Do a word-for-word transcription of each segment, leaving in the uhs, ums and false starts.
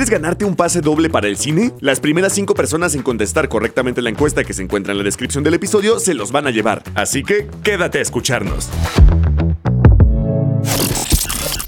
¿Quieres ganarte un pase doble para el cine? Las primeras cinco personas en contestar correctamente la encuesta que se encuentra en la descripción del episodio se los van a llevar. Así que quédate a escucharnos.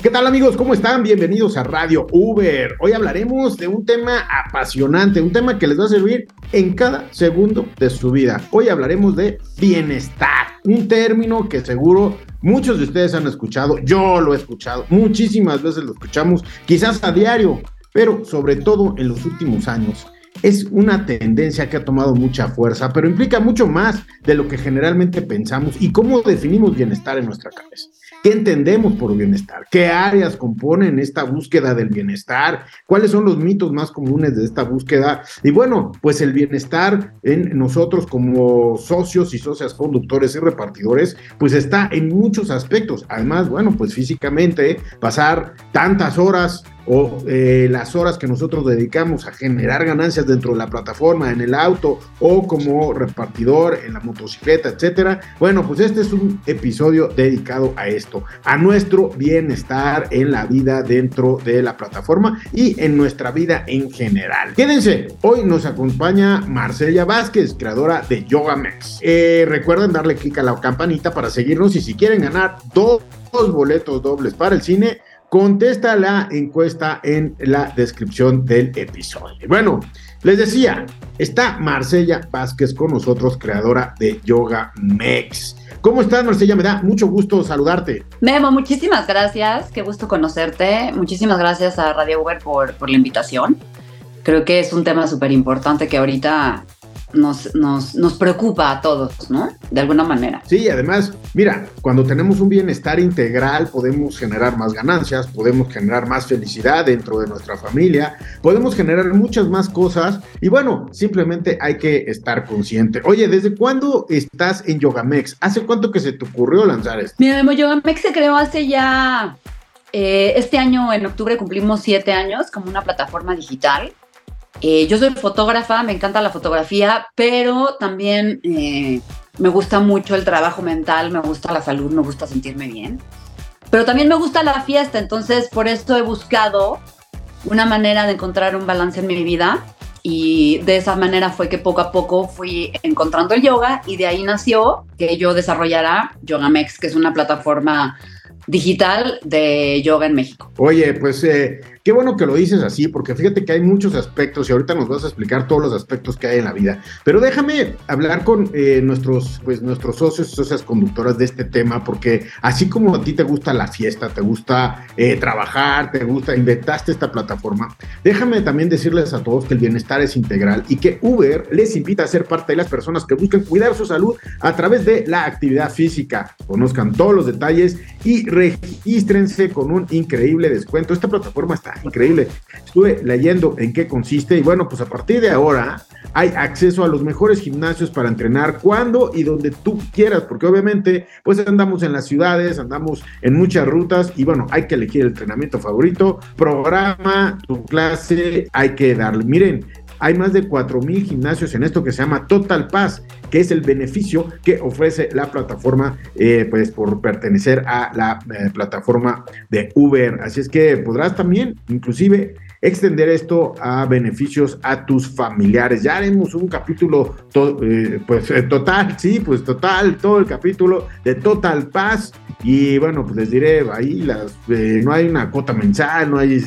¿Qué tal, amigos? ¿Cómo están? Bienvenidos a Radio Uber. Hoy hablaremos de un tema apasionante, un tema que les va a servir en cada segundo de su vida. Hoy hablaremos de bienestar, un término que seguro muchos de ustedes han escuchado. Yo lo he escuchado, muchísimas veces lo escuchamos, quizás a diario, pero sobre todo en los últimos años. Es una tendencia que ha tomado mucha fuerza, pero implica mucho más de lo que generalmente pensamos y cómo definimos bienestar en nuestra cabeza. ¿Qué entendemos por bienestar? ¿Qué áreas componen esta búsqueda del bienestar? ¿Cuáles son los mitos más comunes de esta búsqueda? Y bueno, pues el bienestar en nosotros como socios y socias conductores y repartidores, pues está en muchos aspectos. Además, bueno, pues físicamente, pasar tantas horas o eh, las horas que nosotros dedicamos a generar ganancias dentro de la plataforma, en el auto o como repartidor, en la motocicleta, etcétera. Bueno, pues este es un episodio dedicado a esto, a nuestro bienestar en la vida dentro de la plataforma y en nuestra vida en general. Quédense, hoy nos acompaña Marcela Vázquez, creadora de YogaMex. Eh, recuerden darle clic a la campanita para seguirnos y si quieren ganar dos, dos boletos dobles para el cine, contesta la encuesta en la descripción del episodio. Bueno, les decía, está Marcela Vázquez con nosotros, creadora de YogaMex. ¿Cómo estás, Marcela? Me da mucho gusto saludarte. Memo, muchísimas gracias. Qué gusto conocerte. Muchísimas gracias a Radio Uber por, por la invitación. Creo que es un tema súper importante que ahorita Nos, nos, nos preocupa a todos, ¿no? De alguna manera. Sí, además, mira, cuando tenemos un bienestar integral podemos generar más ganancias, podemos generar más felicidad dentro de nuestra familia, podemos generar muchas más cosas y bueno, simplemente hay que estar consciente. Oye, ¿desde cuándo estás en YogaMex? ¿Hace cuánto que se te ocurrió lanzar esto? Mira, YogaMex se creó hace ya... Eh, este año, en octubre, cumplimos siete años como una plataforma digital. Eh, yo soy fotógrafa, me encanta la fotografía, pero también eh, me gusta mucho el trabajo mental, me gusta la salud, me gusta sentirme bien. Pero también me gusta la fiesta, entonces por esto he buscado una manera de encontrar un balance en mi vida y de esa manera fue que poco a poco fui encontrando el yoga y de ahí nació que yo desarrollara YogaMex, que es una plataforma digital de yoga en México. Oye, pues eh, qué bueno que lo dices así, porque fíjate que hay muchos aspectos y ahorita nos vas a explicar todos los aspectos que hay en la vida, pero déjame hablar con eh, nuestros, pues, nuestros socios y socias conductoras de este tema, porque así como a ti te gusta la fiesta, te gusta eh, trabajar, te gusta, inventaste esta plataforma, déjame también decirles a todos que el bienestar es integral y que Uber les invita a ser parte de las personas que buscan cuidar su salud a través de la actividad física. Conozcan todos los detalles y regístrense con un increíble descuento. Esta plataforma está increíble. Estuve leyendo en qué consiste y bueno, pues a partir de ahora hay acceso a los mejores gimnasios para entrenar cuando y donde tú quieras, porque obviamente pues andamos en las ciudades, andamos en muchas rutas y bueno, hay que elegir el entrenamiento favorito, programa, tu clase, hay que darle. Miren, hay más de cuatro mil gimnasios en esto que se llama TotalPass, que es el beneficio que ofrece la plataforma eh, pues por pertenecer a la eh, plataforma de Uber. Así es que podrás también, inclusive, extender esto a beneficios a tus familiares. Ya haremos un capítulo to- eh, pues eh, total, sí, pues total, todo el capítulo de TotalPass. Y bueno, pues les diré, ahí las, eh, no hay una cuota mensal, no hay,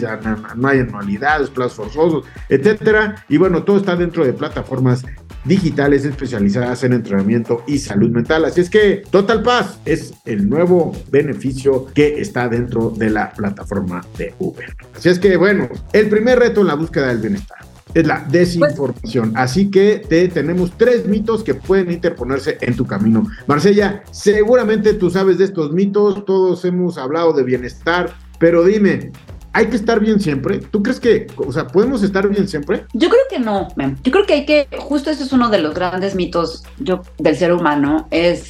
no hay anualidades, plazos forzosos, etcétera. Y bueno, todo está dentro de plataformas digitales especializadas en entrenamiento y salud mental. Así es que TotalPass es el nuevo beneficio que está dentro de la plataforma de Uber. Así es que bueno, el primer reto en la búsqueda del bienestar es la desinformación. Así que te tenemos tres mitos que pueden interponerse en tu camino. Marcela, seguramente tú sabes de estos mitos, todos hemos hablado de bienestar, pero dime, ¿hay que estar bien siempre? ¿Tú crees que, o sea, podemos estar bien siempre? Yo creo que no, man. Yo creo que hay que, justo eso es uno de los grandes mitos yo, del ser humano, es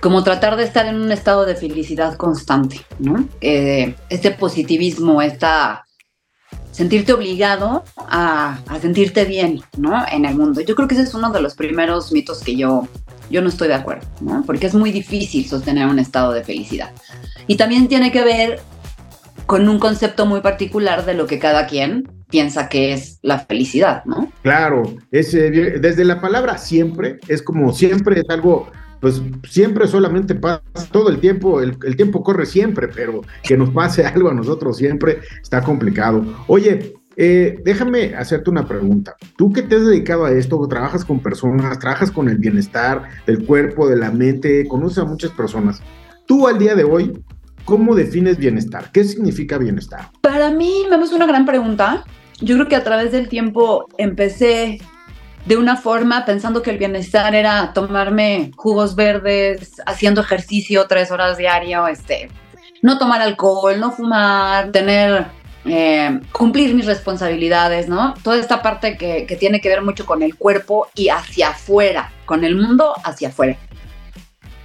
como tratar de estar en un estado de felicidad constante, ¿no? Eh, este positivismo, esta, sentirte obligado a, a sentirte bien, ¿no? En el mundo. Yo creo que ese es uno de los primeros mitos que yo, yo no estoy de acuerdo, ¿no? Porque es muy difícil sostener un estado de felicidad. Y también tiene que ver con un concepto muy particular de lo que cada quien piensa que es la felicidad, ¿no? Claro, es, eh, desde la palabra siempre, es como siempre, es algo, pues siempre solamente pasa todo el tiempo, el, el tiempo corre siempre, pero que nos pase algo a nosotros siempre está complicado. Oye, eh, déjame hacerte una pregunta. Tú que te has dedicado a esto, trabajas con personas, trabajas con el bienestar del cuerpo, de la mente, conoces a muchas personas. Tú al día de hoy, ¿cómo defines bienestar? ¿Qué significa bienestar? Para mí, me es una gran pregunta. Yo creo que a través del tiempo empecé de una forma pensando que el bienestar era tomarme jugos verdes, haciendo ejercicio tres horas diario, este, no tomar alcohol, no fumar, tener, eh, cumplir mis responsabilidades, ¿no? Toda esta parte que, que tiene que ver mucho con el cuerpo y hacia afuera, con el mundo hacia afuera.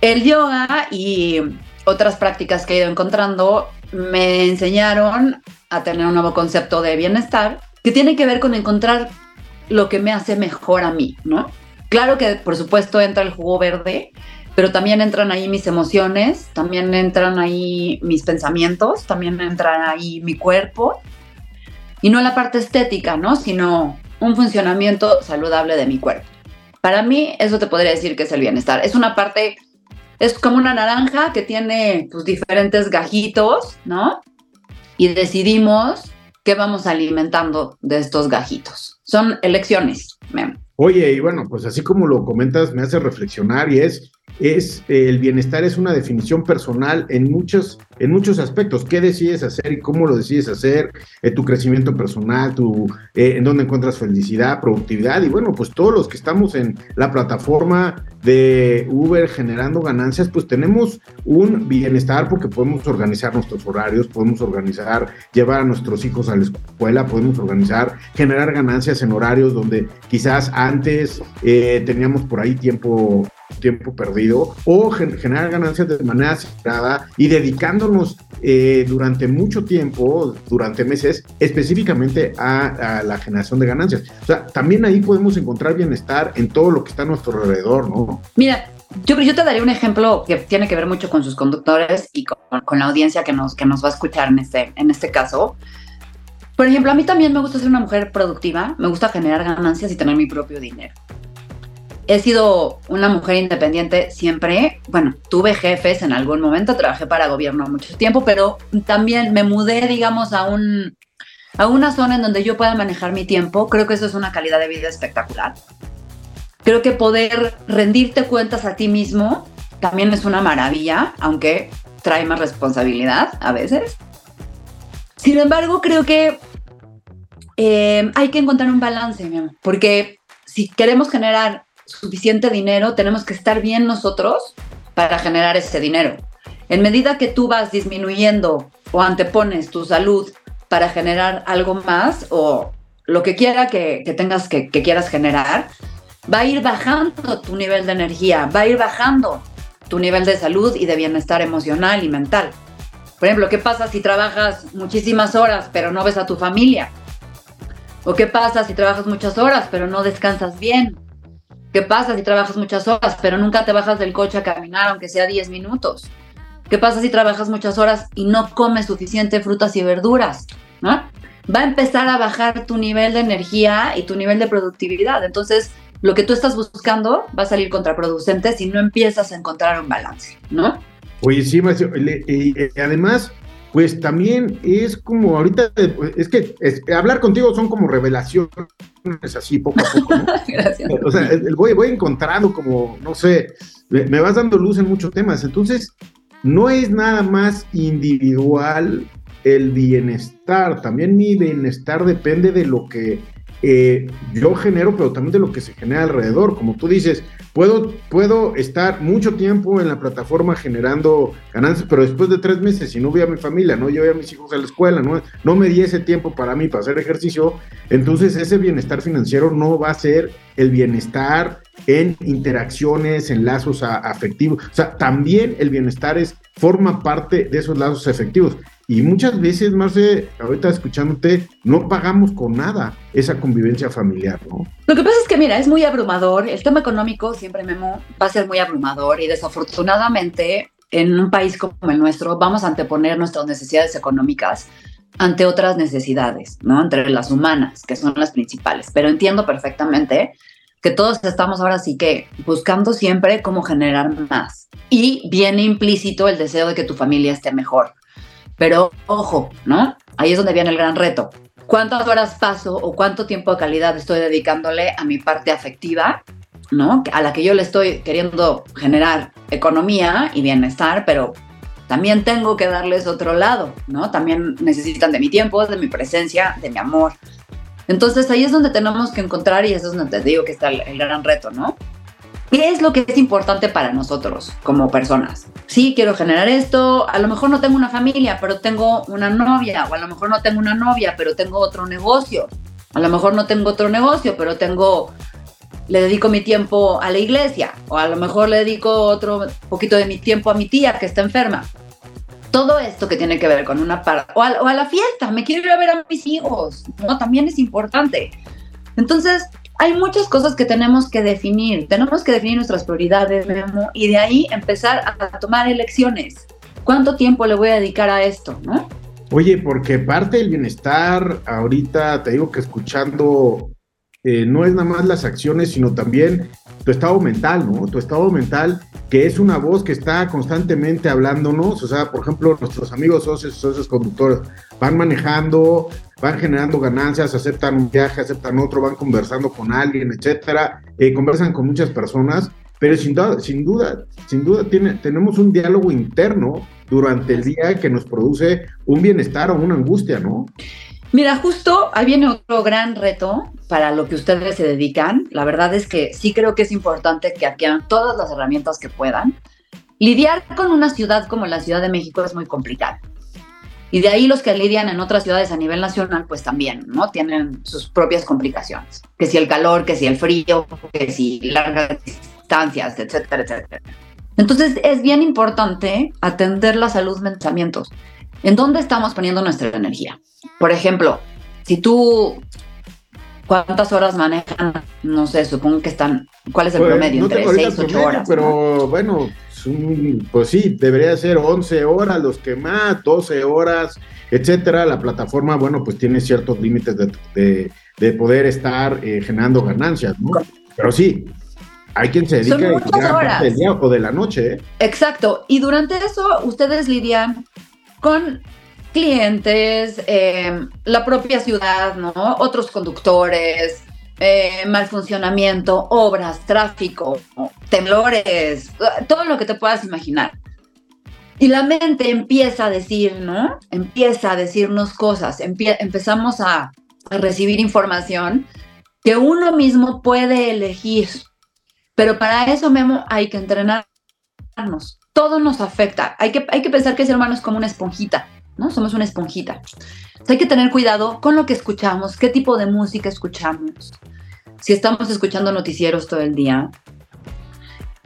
El yoga y otras prácticas que he ido encontrando me enseñaron a tener un nuevo concepto de bienestar que tiene que ver con encontrar lo que me hace mejor a mí, ¿no? Claro que, por supuesto, entra el jugo verde, pero también entran ahí mis emociones, también entran ahí mis pensamientos, también entra ahí mi cuerpo. Y no la parte estética, ¿no? Sino un funcionamiento saludable de mi cuerpo. Para mí, eso te podría decir que es el bienestar. Es una parte... Es como una naranja que tiene, pues, diferentes gajitos, ¿no? Y decidimos qué vamos alimentando de estos gajitos. Son elecciones, Memo. Oye, y bueno, pues así como lo comentas, me hace reflexionar y es, es eh, el bienestar es una definición personal en muchos, en muchos aspectos. ¿Qué decides hacer y cómo lo decides hacer? Eh, tu crecimiento personal, tu, eh, en dónde encuentras felicidad, productividad y bueno, pues todos los que estamos en la plataforma de Uber generando ganancias, pues tenemos un bienestar porque podemos organizar nuestros horarios, podemos organizar, llevar a nuestros hijos a la escuela, podemos organizar, generar ganancias en horarios donde quizás hay antes eh, teníamos por ahí tiempo, tiempo perdido o gen- generar ganancias de manera acelerada y dedicándonos eh, durante mucho tiempo, durante meses, específicamente a, a la generación de ganancias. O sea, también ahí podemos encontrar bienestar en todo lo que está a nuestro alrededor, ¿no? Mira, yo, yo te daré un ejemplo que tiene que ver mucho con sus conductores y con, con la audiencia que nos, que nos va a escuchar en este, en este caso. Por ejemplo, a mí también me gusta ser una mujer productiva, me gusta generar ganancias y tener mi propio dinero. He sido una mujer independiente siempre, bueno, tuve jefes en algún momento, trabajé para gobierno mucho tiempo, pero también me mudé, digamos, a, un, a una zona en donde yo pueda manejar mi tiempo. Creo que eso es una calidad de vida espectacular. Creo que poder rendirte cuentas a ti mismo también es una maravilla, aunque trae más responsabilidad a veces. Sin embargo, creo que eh, hay que encontrar un balance, mi amor, porque si queremos generar suficiente dinero, tenemos que estar bien nosotros para generar ese dinero. En medida que tú vas disminuyendo o antepones tu salud para generar algo más o lo que quiera que, que tengas que, que quieras generar, va a ir bajando tu nivel de energía, va a ir bajando tu nivel de salud y de bienestar emocional y mental. Por ejemplo, ¿qué pasa si trabajas muchísimas horas pero no ves a tu familia? ¿O qué pasa si trabajas muchas horas pero no descansas bien? ¿Qué pasa si trabajas muchas horas pero nunca te bajas del coche a caminar aunque sea diez minutos? ¿Qué pasa si trabajas muchas horas y no comes suficiente frutas y verduras? ¿No? Va a empezar a bajar tu nivel de energía y tu nivel de productividad. Entonces, lo que tú estás buscando va a salir contraproducente si no empiezas a encontrar un balance, ¿no? Oye, sí, además, pues también es como ahorita, es que es, hablar contigo son como revelaciones así poco a poco, ¿no? Gracias. O sea, voy, voy encontrando como, no sé, me vas dando luz en muchos temas. Entonces, no es nada más individual el bienestar. También mi bienestar depende de lo que eh, yo genero, pero también de lo que se genera alrededor. Como tú dices, Puedo, puedo estar mucho tiempo en la plataforma generando ganancias, pero después de tres meses, si no voy a mi familia, no llevé a mis hijos a la escuela, no, no me di ese tiempo para mí, para hacer ejercicio, entonces ese bienestar financiero no va a ser el bienestar en interacciones, en lazos a, afectivos. O sea, también el bienestar es, forma parte de esos lazos afectivos. Y muchas veces, Marce, ahorita escuchándote, no pagamos con nada esa convivencia familiar, ¿no? Lo que pasa es que, mira, es muy abrumador. El tema económico siempre, Memo, va a ser muy abrumador. Y desafortunadamente, en un país como el nuestro, vamos a anteponer nuestras necesidades económicas ante otras necesidades, ¿no? Entre las humanas, que son las principales. Pero entiendo perfectamente que todos estamos ahora sí que buscando siempre cómo generar más. Y viene implícito el deseo de que tu familia esté mejor. Pero ojo, ¿no? Ahí es donde viene el gran reto. ¿Cuántas horas paso o cuánto tiempo de calidad estoy dedicándole a mi parte afectiva, ¿no? A la que yo le estoy queriendo generar economía y bienestar, pero también tengo que darles otro lado, ¿no? También necesitan de mi tiempo, de mi presencia, de mi amor. Entonces, ahí es donde tenemos que encontrar, y eso es donde te digo que está el, el gran reto, ¿no? ¿Qué es lo que es importante para nosotros como personas? Sí, quiero generar esto, a lo mejor no tengo una familia, pero tengo una novia, o a lo mejor no tengo una novia, pero tengo otro negocio, a lo mejor no tengo otro negocio, pero tengo... le dedico mi tiempo a la iglesia, o a lo mejor le dedico otro poquito de mi tiempo a mi tía que está enferma. Todo esto que tiene que ver con una parte, o, o a la fiesta, me quiero ir a ver a mis hijos, ¿no? También es importante. Entonces, hay muchas cosas que tenemos que definir, tenemos que definir nuestras prioridades, Memo, y de ahí empezar a tomar elecciones. ¿Cuánto tiempo le voy a dedicar a esto, no? Oye, porque parte del bienestar, ahorita te digo que escuchando... Eh, no es nada más las acciones, sino también tu estado mental, ¿no? Tu estado mental, que es una voz que está constantemente hablándonos. O sea, por ejemplo, nuestros amigos socios y socios conductores van manejando, van generando ganancias, aceptan un viaje, aceptan otro, van conversando con alguien, etcétera, eh, conversan con muchas personas, pero sin duda, sin duda, sin duda tiene, tenemos un diálogo interno durante el día que nos produce un bienestar o una angustia, ¿no? Mira, justo ahí viene otro gran reto para lo que ustedes se dedican. La verdad es que sí creo que es importante que adquieran todas las herramientas que puedan. Lidiar con una ciudad como la Ciudad de México es muy complicado. Y de ahí los que lidian en otras ciudades a nivel nacional, pues también, ¿no? Tienen sus propias complicaciones. Que si el calor, que si el frío, que si largas distancias, etcétera, etcétera. Entonces es bien importante atender la salud de pensamientos. ¿En dónde estamos poniendo nuestra energía? Por ejemplo, si tú, ¿cuántas horas manejan? No sé, supongo que están, ¿cuál es el pues, promedio? No entre seis, ocho horas. Pero ¿no? Bueno, pues sí, debería ser once horas, los que más, doce horas, etcétera. La plataforma, bueno, pues tiene ciertos límites de, de, de poder estar eh, generando ganancias, ¿no? Pero sí, hay quien se dedica a gran parte del día o de la noche, ¿eh? Exacto, y durante eso ustedes lidian con clientes, eh, la propia ciudad, ¿no? Otros conductores, eh, mal funcionamiento, obras, tráfico, temblores, todo lo que te puedas imaginar. Y la mente empieza a decir, ¿no? Empieza a decirnos cosas, empie- empezamos a, a recibir información que uno mismo puede elegir. Pero para eso, Memo, hay que entrenarnos. Todo nos afecta. Hay que, hay que pensar que el ser humano es como una esponjita, ¿no? Somos una esponjita. Entonces hay que tener cuidado con lo que escuchamos, qué tipo de música escuchamos, si estamos escuchando noticieros todo el día,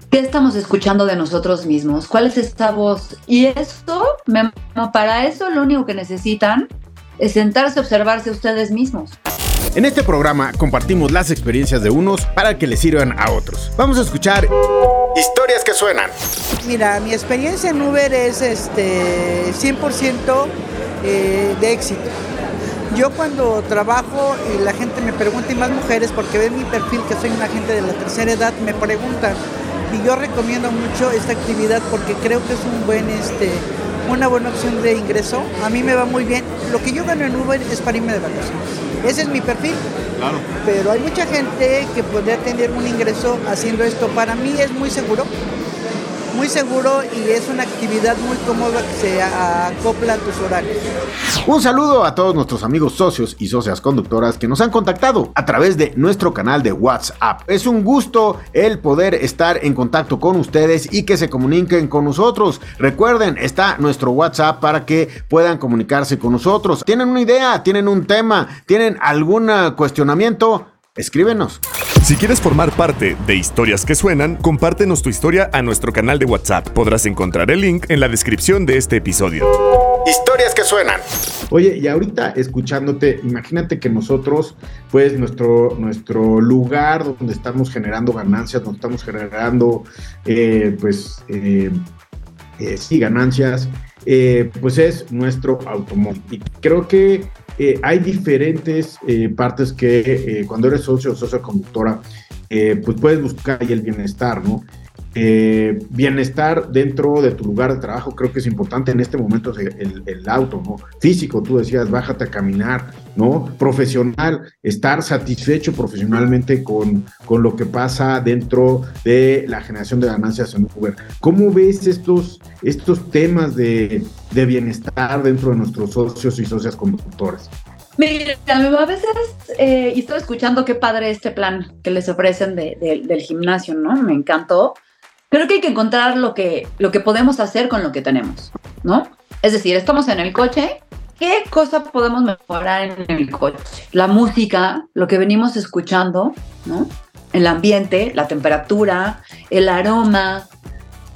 qué estamos escuchando de nosotros mismos, cuál es esta voz. Y eso, para eso lo único que necesitan es sentarse a observarse ustedes mismos. En este programa compartimos las experiencias de unos para que les sirvan a otros. Vamos a escuchar... historias que suenan. Mira, mi experiencia en Uber es este cien por ciento eh, de éxito. Yo cuando trabajo y la gente me pregunta, y más mujeres, porque ven mi perfil que soy una gente de la tercera edad, me preguntan, y yo recomiendo mucho esta actividad porque creo que es un buen este una buena opción de ingreso. A mí me va muy bien. Lo que yo gano en Uber es para irme de vacaciones. Ese es mi perfil. Claro. Pero hay mucha gente que podría tener un ingreso haciendo esto. Para mí es muy seguro, muy seguro y es una actividad muy cómoda que se acopla a tus horarios. Un saludo a todos nuestros amigos socios y socias conductoras que nos han contactado a través de nuestro canal de WhatsApp. Es un gusto el poder estar en contacto con ustedes y que se comuniquen con nosotros. Recuerden, está nuestro WhatsApp para que puedan comunicarse con nosotros. ¿Tienen una idea? ¿Tienen un tema? ¿Tienen algún cuestionamiento? Escríbenos. Si quieres formar parte de Historias que Suenan, compártenos tu historia a nuestro canal de WhatsApp. Podrás encontrar el link en la descripción de este episodio. Historias que suenan. Oye, y ahorita escuchándote, imagínate que nosotros, pues nuestro, nuestro lugar donde estamos generando ganancias, donde estamos generando, eh, pues... Eh, sí ganancias, eh, pues es nuestro automóvil. Y creo que eh, hay diferentes eh, partes que eh, cuando eres socio o socio conductora, eh, pues puedes buscar ahí el bienestar, ¿no? Eh, bienestar dentro de tu lugar de trabajo, creo que es importante en este momento el, el auto, ¿no? Físico, tú decías, bájate a caminar, ¿no? Profesional, estar satisfecho profesionalmente con, con lo que pasa dentro de la generación de ganancias en Uber. ¿Cómo ves estos, estos temas de, de bienestar dentro de nuestros socios y socias conductores? Mira, a veces eh, y estoy escuchando qué padre este plan que les ofrecen de, de, del gimnasio, ¿no? Me encantó. Creo que hay que encontrar lo que, lo que podemos hacer con lo que tenemos, ¿no? Es decir, estamos en el coche, ¿qué cosa podemos mejorar en el coche? La música, lo que venimos escuchando, ¿no? El ambiente, la temperatura, el aroma,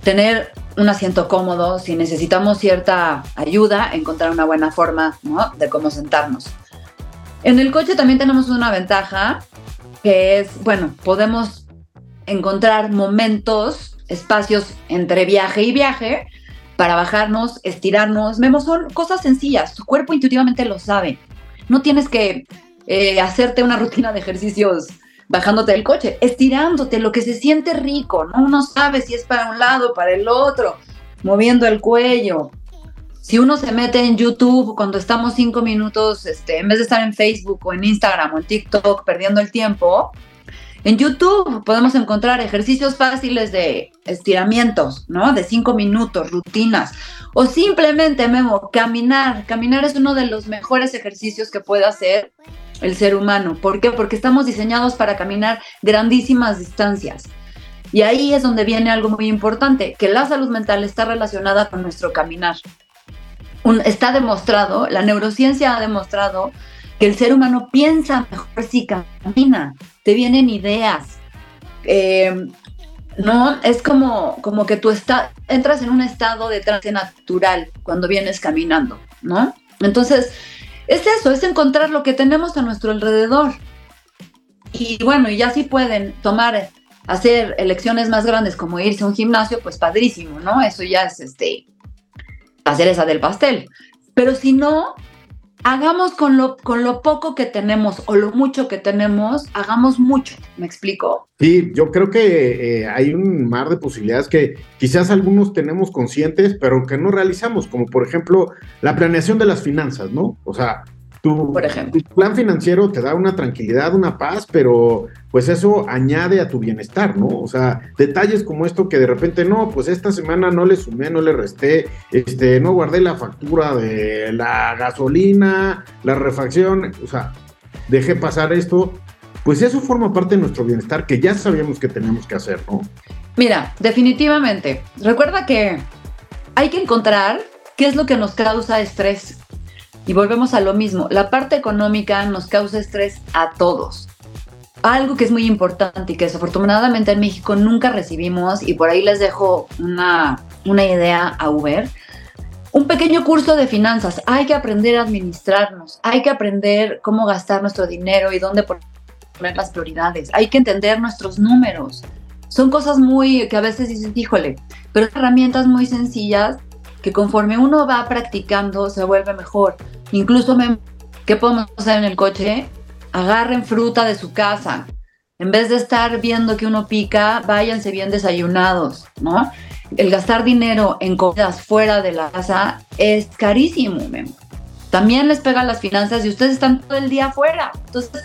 tener un asiento cómodo, si necesitamos cierta ayuda, encontrar una buena forma, ¿no? De cómo sentarnos. En el coche también tenemos una ventaja, que es, bueno, podemos encontrar momentos, espacios entre viaje y viaje para bajarnos, estirarnos. Memo, son cosas sencillas, tu cuerpo intuitivamente lo sabe. No tienes que eh, hacerte una rutina de ejercicios bajándote del coche, estirándote, lo que se siente rico, ¿no? Uno sabe si es para un lado, para el otro, moviendo el cuello. Si uno se mete en YouTube cuando estamos cinco minutos, este, en vez de estar en Facebook o en Instagram o en TikTok perdiendo el tiempo, en YouTube podemos encontrar ejercicios fáciles de estiramientos, ¿no? De cinco minutos, rutinas. O simplemente, Memo, caminar. Caminar es uno de los mejores ejercicios que puede hacer el ser humano. ¿Por qué? Porque estamos diseñados para caminar grandísimas distancias. Y ahí es donde viene algo muy importante, que la salud mental está relacionada con nuestro caminar. Un, está demostrado, la neurociencia ha demostrado que el ser humano piensa mejor si camina. Te vienen ideas, eh, ¿no? Es como, como que tú está, entras en un estado de trance natural cuando vienes caminando, ¿no? Entonces, es eso, es encontrar lo que tenemos a nuestro alrededor. Y bueno, y ya si pueden tomar, hacer elecciones más grandes como irse a un gimnasio, pues padrísimo, ¿no? Eso ya es este, la cereza del pastel. Pero si no, hagamos con lo, con lo poco que tenemos o lo mucho que tenemos, hagamos mucho, ¿me explico? Sí, yo creo que eh, hay un mar de posibilidades que quizás algunos tenemos conscientes, pero que no realizamos, como por ejemplo la planeación de las finanzas, ¿no? O sea, tu, por ejemplo, tu plan financiero te da una tranquilidad, una paz, pero pues eso añade a tu bienestar, ¿no? O sea, detalles como esto que de repente, no, pues esta semana no le sumé, no le resté, este, no guardé la factura de la gasolina, la refacción, o sea, dejé pasar esto, pues eso forma parte de nuestro bienestar que ya sabíamos que teníamos que hacer, ¿no? Mira, definitivamente, recuerda que hay que encontrar qué es lo que nos causa estrés. Y volvemos a lo mismo, la parte económica nos causa estrés a todos. Algo que es muy importante y que desafortunadamente en México nunca recibimos, y por ahí les dejo una, una idea a Uber, un pequeño curso de finanzas. Hay que aprender a administrarnos, hay que aprender cómo gastar nuestro dinero y dónde poner las prioridades. Hay que entender nuestros números. Son cosas muy que a veces dices, híjole, pero herramientas muy sencillas que conforme uno va practicando se vuelve mejor. Incluso, ¿qué podemos hacer en el coche? Agarren fruta de su casa. En vez de estar viendo que uno pica, váyanse bien desayunados, ¿no? El gastar dinero en comidas fuera de la casa es carísimo. También les pegan las finanzas y ustedes están todo el día afuera. Entonces,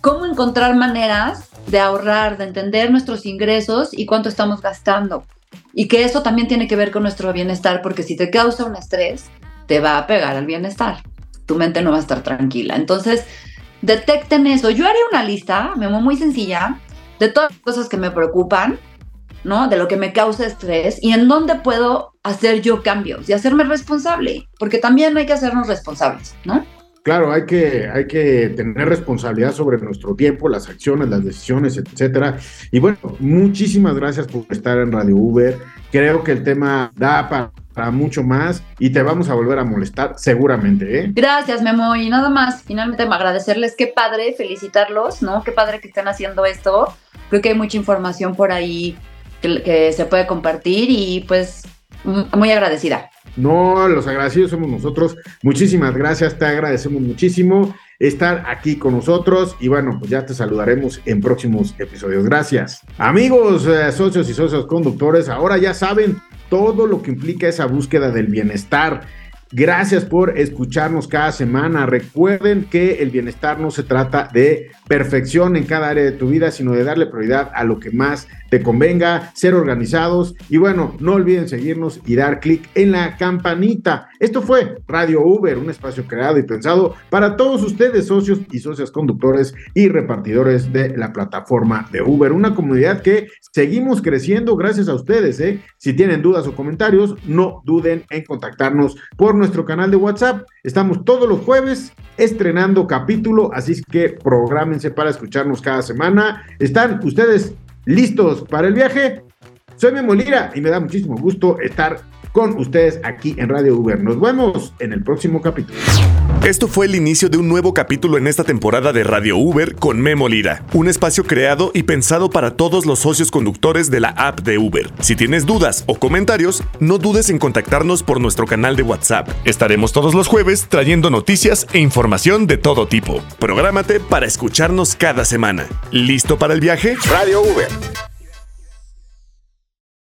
¿cómo encontrar maneras de ahorrar, de entender nuestros ingresos y cuánto estamos gastando? Y que eso también tiene que ver con nuestro bienestar, porque si te causa un estrés, te va a pegar al bienestar. Tu mente no va a estar tranquila. Entonces, detecten eso. Yo haría una lista, Memo, muy sencilla, de todas las cosas que me preocupan, ¿no? De lo que me causa estrés y en dónde puedo hacer yo cambios y hacerme responsable, porque también hay que hacernos responsables, ¿no? Claro, hay que, hay que tener responsabilidad sobre nuestro tiempo, las acciones, las decisiones, etcétera. Y bueno, muchísimas gracias por estar en Radio Uber. Creo que el tema da para, para mucho más y te vamos a volver a molestar seguramente, ¿eh? Gracias, Memo. Y nada más, finalmente agradecerles. Qué padre, felicitarlos, ¿no? Qué padre que estén haciendo esto. Creo que hay mucha información por ahí que, que se puede compartir y pues muy agradecida. No, los agradecidos somos nosotros. Muchísimas gracias, te agradecemos muchísimo estar aquí con nosotros y bueno, pues ya te saludaremos en próximos episodios. Gracias. Amigos, eh, socios y socios conductores, ahora ya saben todo lo que implica esa búsqueda del bienestar. Gracias por escucharnos cada semana. Recuerden que el bienestar no se trata de perfección en cada área de tu vida, sino de darle prioridad a lo que más te convenga, ser organizados y bueno, no olviden seguirnos y dar clic en la campanita. Esto fue Radio Uber, un espacio creado y pensado para todos ustedes, socios y socias conductores y repartidores de la plataforma de Uber, una comunidad que seguimos creciendo gracias a ustedes, ¿eh? Si tienen dudas o comentarios, no duden en contactarnos por nuestro canal de WhatsApp. Estamos todos los jueves estrenando capítulo, así que prográmense para escucharnos cada semana. ¿Están ustedes listos para el viaje? Soy Memo Lira y me da muchísimo gusto estar con ustedes aquí en Radio Uber. Nos vemos en el próximo capítulo. Esto fue el inicio de un nuevo capítulo en esta temporada de Radio Uber con Memo Lira, un espacio creado y pensado para todos los socios conductores de la app de Uber. Si tienes dudas o comentarios, no dudes en contactarnos por nuestro canal de WhatsApp. Estaremos todos los jueves trayendo noticias e información de todo tipo. Prográmate para escucharnos cada semana. ¿Listo para el viaje? Radio Uber.